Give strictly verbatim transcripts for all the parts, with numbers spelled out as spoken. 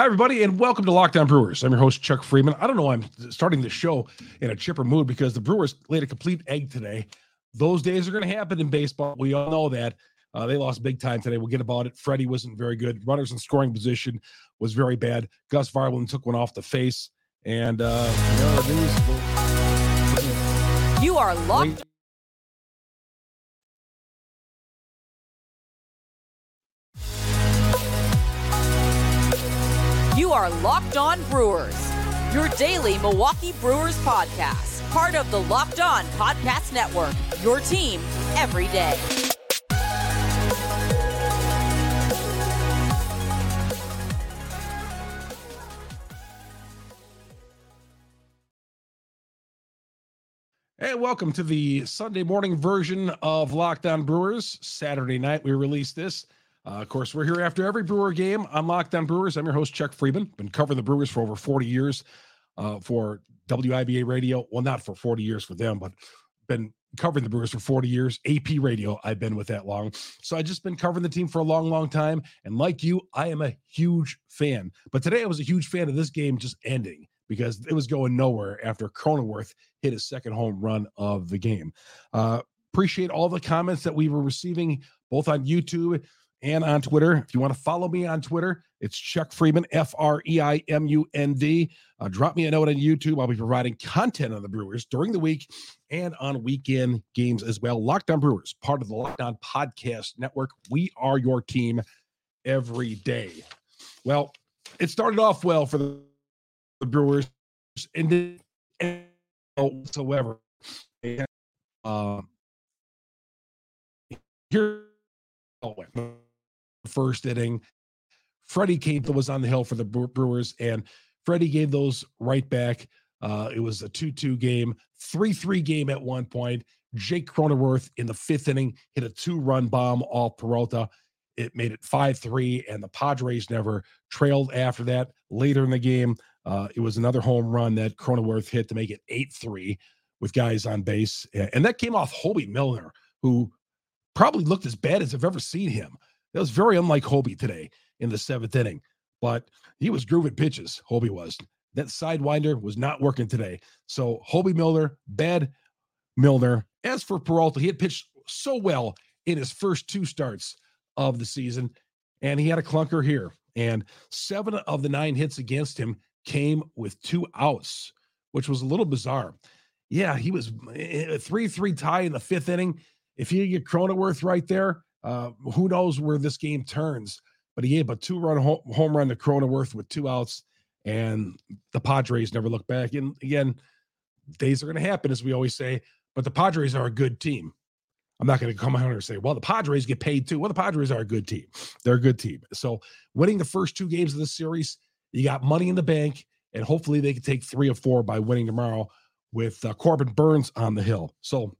Hi, everybody, and welcome to Locked On Brewers. I'm your host, Chuck Freeman. I don't know why I'm starting this show in a chipper mood because the Brewers laid a complete egg today. Those days are going to happen in baseball. We all know that. Uh, they lost big time today. We'll get about it. Freddie wasn't very good. Runners in scoring position was very bad. Gus Varland took one off the face. And uh, you, know, you are locked. You are Locked On Brewers, your daily Milwaukee Brewers podcast, part of the Locked On Podcast Network, your team every day. Hey, welcome to the Sunday morning version of Locked On Brewers. Saturday night, we released this. Uh, of course, we're here after every Brewer game on Locked On Brewers. I'm your host, Chuck Freeman. Been covering the Brewers for over forty years uh, for W I B A Radio. Well, not for forty years for them, but been covering the Brewers for forty years. A P Radio, I've been with that long. So I've just been covering the team for a long, long time. And like you, I am a huge fan. But today I was a huge fan of this game just ending, because it was going nowhere after Cronenworth hit his second home run of the game. Uh, appreciate all the comments that we were receiving, both on YouTube and on Twitter. If you want to follow me on Twitter, it's Chuck Freeman, F R E I M U N D. Uh, drop me a note on YouTube. I'll be providing content on the Brewers during the week and on weekend games as well. Locked On Brewers, part of the Locked On Podcast Network. We are your team every day. Well, it started off well for the The Brewers ended whatsoever. And, uh, here, first inning, Freddie came was on the hill for the Brewers, and Freddie gave those right back. Uh, it was a two two game, three three game at one point. Jake Cronenworth in the fifth inning hit a two-run bomb off Peralta. It made it five three, and the Padres never trailed after that. Later in the game, Uh, it was another home run that Cronenworth hit to make it eight three with guys on base. And that came off Hoby Milner, who probably looked as bad as I've ever seen him. That was very unlike Hoby today in the seventh inning, but he was grooving pitches. Hoby was. That sidewinder was not working today. So Hoby Milner, bad Milner. As for Peralta, he had pitched so well in his first two starts of the season, and he had a clunker here. And seven of the nine hits against him came with two outs, which was a little bizarre. Yeah, he was a three three tie in the fifth inning. If you get Cronenworth right there, uh, who knows where this game turns. But he gave a two-run ho- home run to Cronenworth with two outs, and the Padres never looked back. And again, days are going to happen, as we always say, but the Padres are a good team. I'm not going to come out here and say, well, the Padres get paid too. Well, the Padres are a good team. They're a good team. So winning the first two games of the series, you got money in the bank, and hopefully they can take three or four by winning tomorrow with uh, Corbin Burns on the hill. So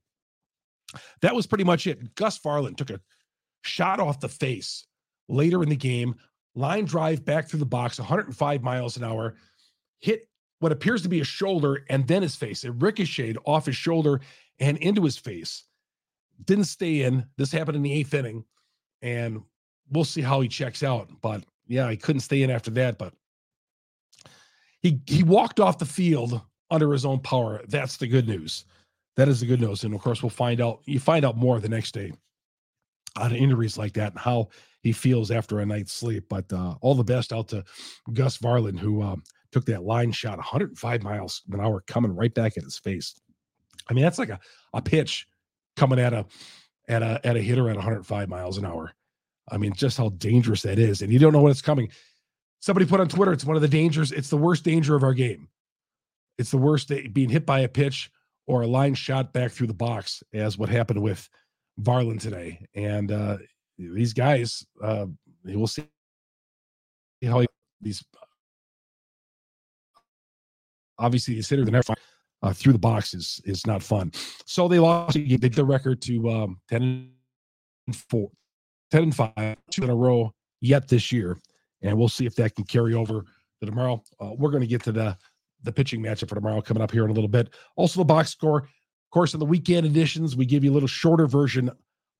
that was pretty much it. Gus Varland took a shot off the face later in the game, line drive back through the box, one hundred five miles an hour, hit what appears to be his shoulder and then his face. It ricocheted off his shoulder and into his face. Didn't stay in. This happened in the eighth inning, and we'll see how he checks out. But, yeah, he couldn't stay in after that, but He he walked off the field under his own power. That's the good news. That is the good news. And, of course, we'll find out. You find out more the next day on injuries like that and how he feels after a night's sleep. But uh, all the best out to Gus Varland, who um, took that line shot one hundred five miles an hour coming right back at his face. I mean, that's like a, a pitch coming at a, at a at a hitter at one hundred five miles an hour. I mean, just how dangerous that is. And you don't know when it's coming. Somebody put on Twitter, it's one of the dangers. It's the worst danger of our game. It's the worst, being hit by a pitch or a line shot back through the box, as what happened with Varland today. And uh, these guys, uh, we'll see how these, obviously these hitters uh, through the box is is not fun. So they lost. They did the record to um, ten and four, ten and five, two in a row yet this year. And we'll see if that can carry over to tomorrow. Uh, we're going to get to the, the pitching matchup for tomorrow coming up here in a little bit. Also, the box score. Of course, in the weekend editions, we give you a little shorter version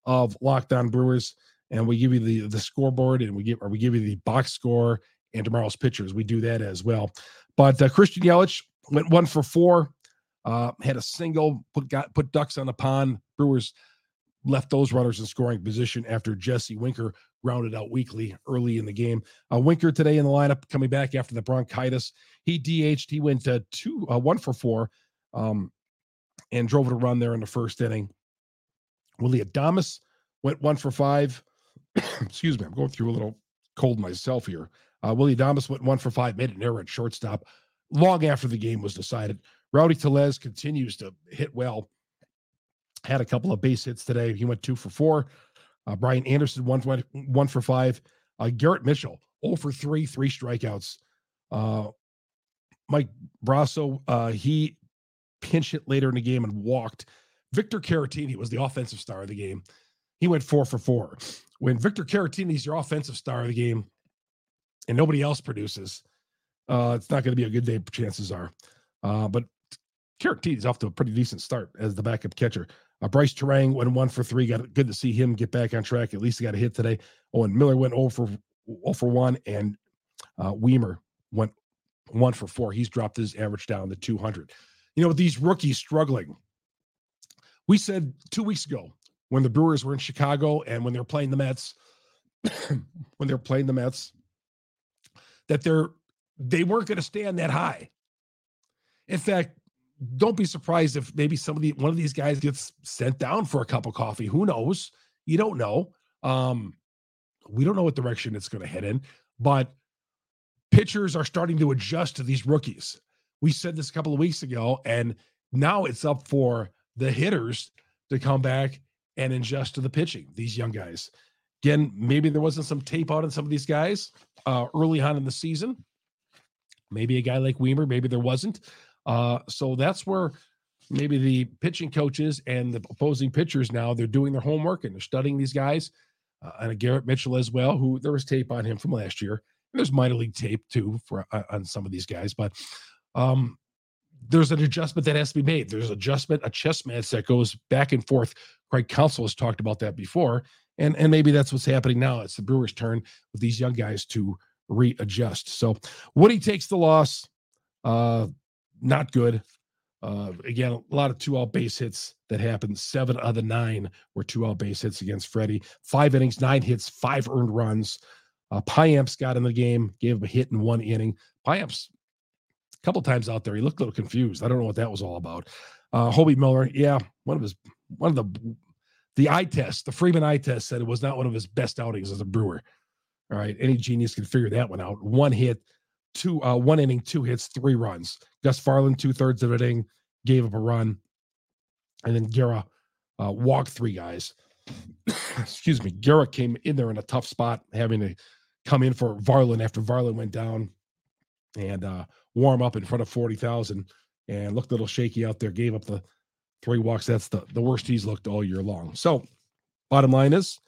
of Locked On Brewers, and we give you the, the scoreboard, and we give or we give you the box score and tomorrow's pitchers. We do that as well. But uh, Christian Yelich went one for four, uh, had a single, put got put ducks on the pond. Brewers left those runners in scoring position after Jesse Winker grounded out weakly early in the game. Uh, Winker today in the lineup, coming back after the bronchitis. He D H'd. He went uh, two, uh, one for four, um, and drove it a run there in the first inning. Willy Adames went one for five. Excuse me, I'm going through a little cold myself here. Uh, Willy Adames went one for five, made an error at shortstop long after the game was decided. Rowdy Tellez continues to hit well. Had a couple of base hits today. He went two for four. Uh, Brian Anderson, one, one for five. Uh, Garrett Mitchell, oh for three, three strikeouts. Uh, Mike Brasso, uh, he pinch hit later in the game and walked. Victor Caratini was the offensive star of the game. He went four for four. When Victor Caratini is your offensive star of the game and nobody else produces, uh, it's not going to be a good day, chances are. Uh, but Caratini's off to a pretty decent start as the backup catcher. Uh, Bryce Terang went one for three. Got good to see him get back on track. At least he got a hit today. Owen Miller went oh for one, and uh, Weimer went one for four. He's dropped his average down to two hundred. You know, with these rookies struggling, we said two weeks ago when the Brewers were in Chicago and when they're playing the Mets, when they're playing the Mets, that they're they weren't going to stand that high. In fact, don't be surprised if maybe somebody, one of these guys gets sent down for a cup of coffee. Who knows? You don't know. Um, we don't know what direction it's going to head in, but pitchers are starting to adjust to these rookies. We said this a couple of weeks ago, and now it's up for the hitters to come back and adjust to the pitching. These young guys, again, maybe there wasn't some tape out on some of these guys uh, early on in the season. Maybe a guy like Weimer, maybe there wasn't. Uh, so that's where maybe the pitching coaches and the opposing pitchers now, they're doing their homework and they're studying these guys. Uh, and a Garrett Mitchell as well, who there was tape on him from last year. And there's minor league tape too for uh, on some of these guys, but um, there's an adjustment that has to be made. There's adjustment, a chess match that goes back and forth. Craig Council has talked about that before, and and maybe that's what's happening now. It's the Brewers' turn with these young guys to readjust. So Woody takes the loss. Uh, Not good. Uh, again, a lot of two-out base hits that happened. Seven of the nine were two-out base hits against Freddie. Five innings, nine hits, five earned runs. Uh, Pyamps got in the game, gave him a hit in one inning. Pyamps, a couple times out there, he looked a little confused. I don't know what that was all about. Uh, Hoby Milner, yeah, one of his, one of the, the eye test, the Freeman eye test said it was not one of his best outings as a Brewer. All right, any genius can figure that one out. One hit. Two, uh, one inning, two hits, three runs. Gus Varland, two thirds of an inning, gave up a run, and then Guerra uh, walked three guys. Excuse me, Guerra came in there in a tough spot, having to come in for Varland after Varland went down and uh, warm up in front of forty thousand, and looked a little shaky out there. Gave up the three walks. That's the the worst he's looked all year long. So, bottom line is,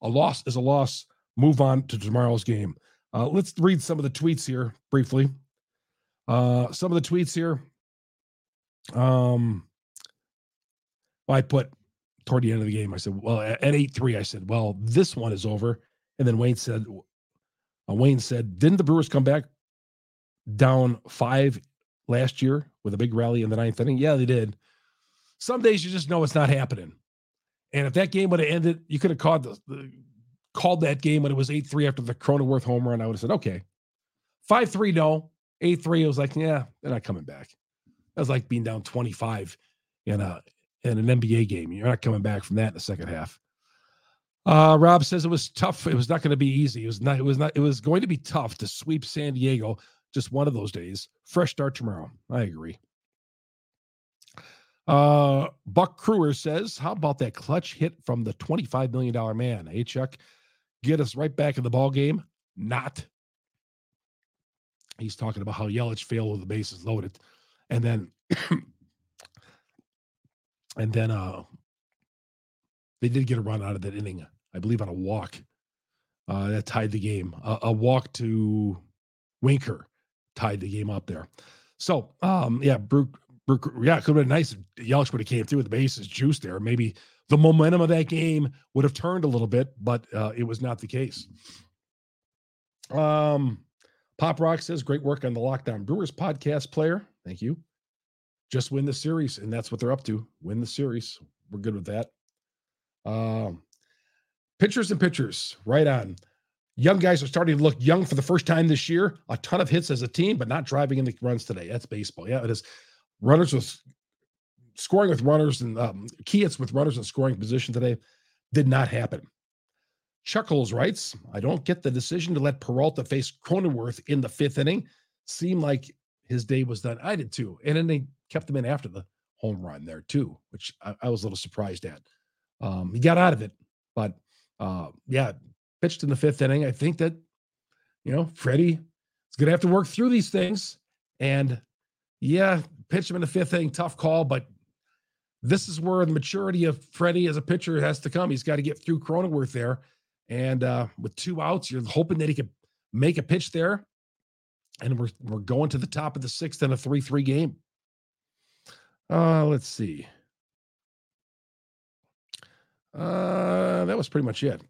a loss is a loss. Move on to tomorrow's game. Uh, let's read some of the tweets here briefly. Uh, some of the tweets here. Um, well, I put toward the end of the game, I said, well, at eight three, I said, well, this one is over. And then Wayne said, uh, Wayne said, didn't the Brewers come back down five last year with a big rally in the ninth inning? Yeah, they did. Some days you just know it's not happening. And if that game would have ended, you could have caught the, the called that game when it was eight three after the Cronenworth home run, I would have said, okay. five three, no. eight three, it was like, yeah, they're not coming back. That was like being down twenty-five in a in an N B A game. You're not coming back from that in the second half. Uh, Rob says it was tough. It was not going to be easy. It was not, it was not, it was going to be tough to sweep San Diego just one of those days. Fresh start tomorrow. I agree. Uh, Buck Crewer says, how about that clutch hit from the twenty-five million dollars man? Hey, Chuck. Get us right back in the ball game. Not. He's talking about how Yelich failed with the bases loaded, and then, and then uh, they did get a run out of that inning, I believe, on a walk uh, that tied the game. Uh, a walk to Winker tied the game up there. So um, yeah, Brew, Brew, yeah, it could have been nice if Yelich would have came through with the bases juice there, maybe. The momentum of that game would have turned a little bit, but uh, it was not the case. Um, Pop Rock says, great work on the Locked On Brewers podcast player. Thank you. Just win the series. And that's what they're up to. Win the series. We're good with that. Um, pitchers and pitchers. Right on. Young guys are starting to look young for the first time this year. A ton of hits as a team, but not driving in the runs today. That's baseball. Yeah, it is. Runners with scoring with runners and um, key hits with runners in scoring position today did not happen. Chuckles writes, I don't get the decision to let Peralta face Cronenworth in the fifth inning. Seemed like his day was done. I did too. And then they kept him in after the home run there too, which I, I was a little surprised at. Um, he got out of it, but uh, yeah, pitched in the fifth inning. I think that, you know, Freddie is going to have to work through these things. And yeah, pitch him in the fifth inning, tough call, but this is where the maturity of Freddie as a pitcher has to come. He's got to get through Cronenworth there. And uh, with two outs, you're hoping that he could make a pitch there. And we're we're going to the top of the sixth in a three three game. Uh, let's see. Uh, that was pretty much it.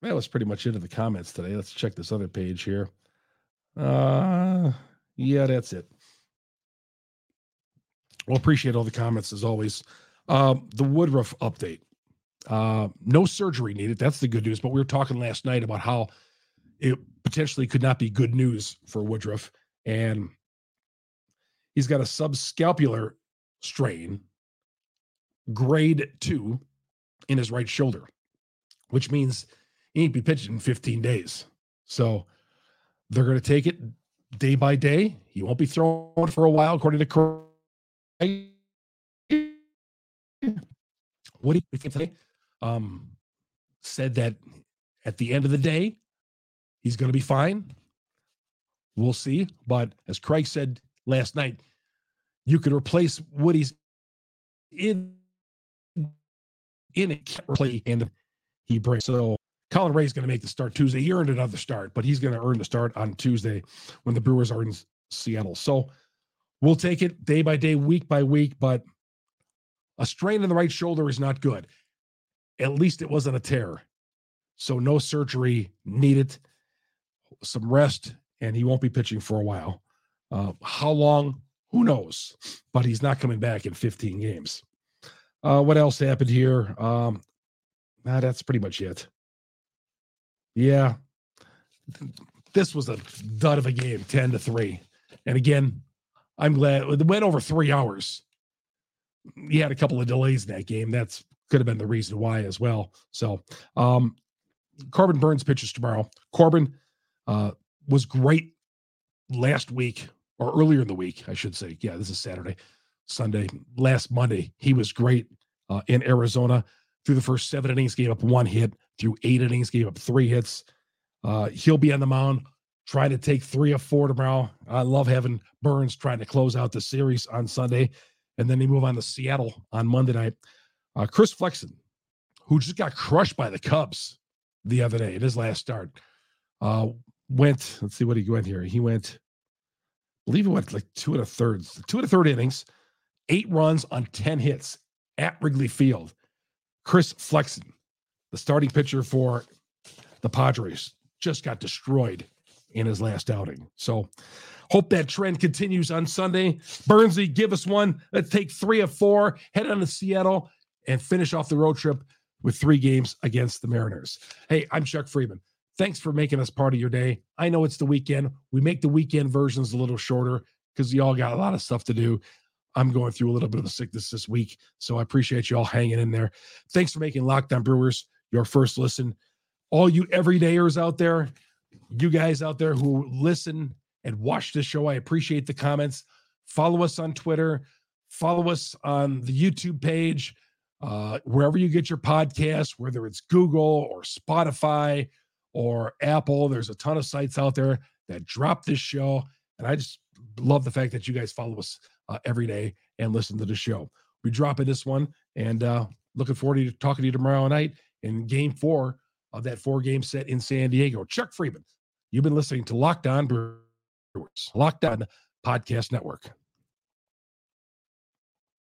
That was pretty much it in the comments today. Let's check this other page here. Uh, yeah, that's it. Well, appreciate all the comments as always. Um, the Woodruff update. Uh, no surgery needed. That's the good news. But we were talking last night about how it potentially could not be good news for Woodruff. And he's got a subscapular strain, grade two, in his right shoulder, which means he ain't be pitching in fifteen days. So they're going to take it day by day. He won't be thrown for a while, according to Craig. What do you think today? Um, said that at the end of the day, he's going to be fine. We'll see. But as Craig said last night, you could replace Woody's in in it can't play, and he brings. So Colin Ray is going to make the start Tuesday. He earned another start, but he's going to earn the start on Tuesday when the Brewers are in Seattle. So we'll take it day by day, week by week. But a strain in the right shoulder is not good. At least it wasn't a tear. So no surgery needed, some rest, and he won't be pitching for a while. Uh, how long? Who knows? But he's not coming back in fifteen games. Uh, what else happened here? Um, nah, that's pretty much it. Yeah. This was a dud of a game, ten to three. And again, I'm glad it went over three hours. He had a couple of delays in that game. That's could have been the reason why as well. So um, Corbin Burns pitches tomorrow. Corbin uh, was great last week or earlier in the week, I should say. Yeah, this is Saturday, Sunday, last Monday. He was great uh, in Arizona through the first seven innings, gave up one hit, through eight innings, gave up three hits. Uh, he'll be on the mound, trying to take three of four tomorrow. I love having Burns trying to close out the series on Sunday. And then they move on to Seattle on Monday night. Uh, Chris Flexen, who just got crushed by the Cubs the other day in his last start, uh, went, let's see what he went here. He went, I believe it went like two and a third, two and a third innings, eight runs on ten hits at Wrigley Field. Chris Flexen, the starting pitcher for the Padres, just got destroyed in his last outing. So hope that trend continues on Sunday. Burnsy, give us one. Let's take three of four, head on to Seattle, and finish off the road trip with three games against the Mariners. Hey, I'm Chuck Freeman. Thanks for making us part of your day. I know it's the weekend. We make the weekend versions a little shorter because y'all got a lot of stuff to do. I'm going through a little bit of a sickness this week, so I appreciate you all hanging in there. Thanks for making Locked On Brewers your first listen. All you everydayers out there, you guys out there who listen and watch this show, I appreciate the comments. Follow us on Twitter. Follow us on the YouTube page, uh, wherever you get your podcasts, whether it's Google or Spotify or Apple. There's a ton of sites out there that drop this show. And I just love the fact that you guys follow us uh, every day and listen to the show. We're dropping this one, and uh, looking forward to talking to you tomorrow night in game four of that four-game set in San Diego. Chuck Freeman, you've been listening to Locked On Brewers, Locked On Podcast Network.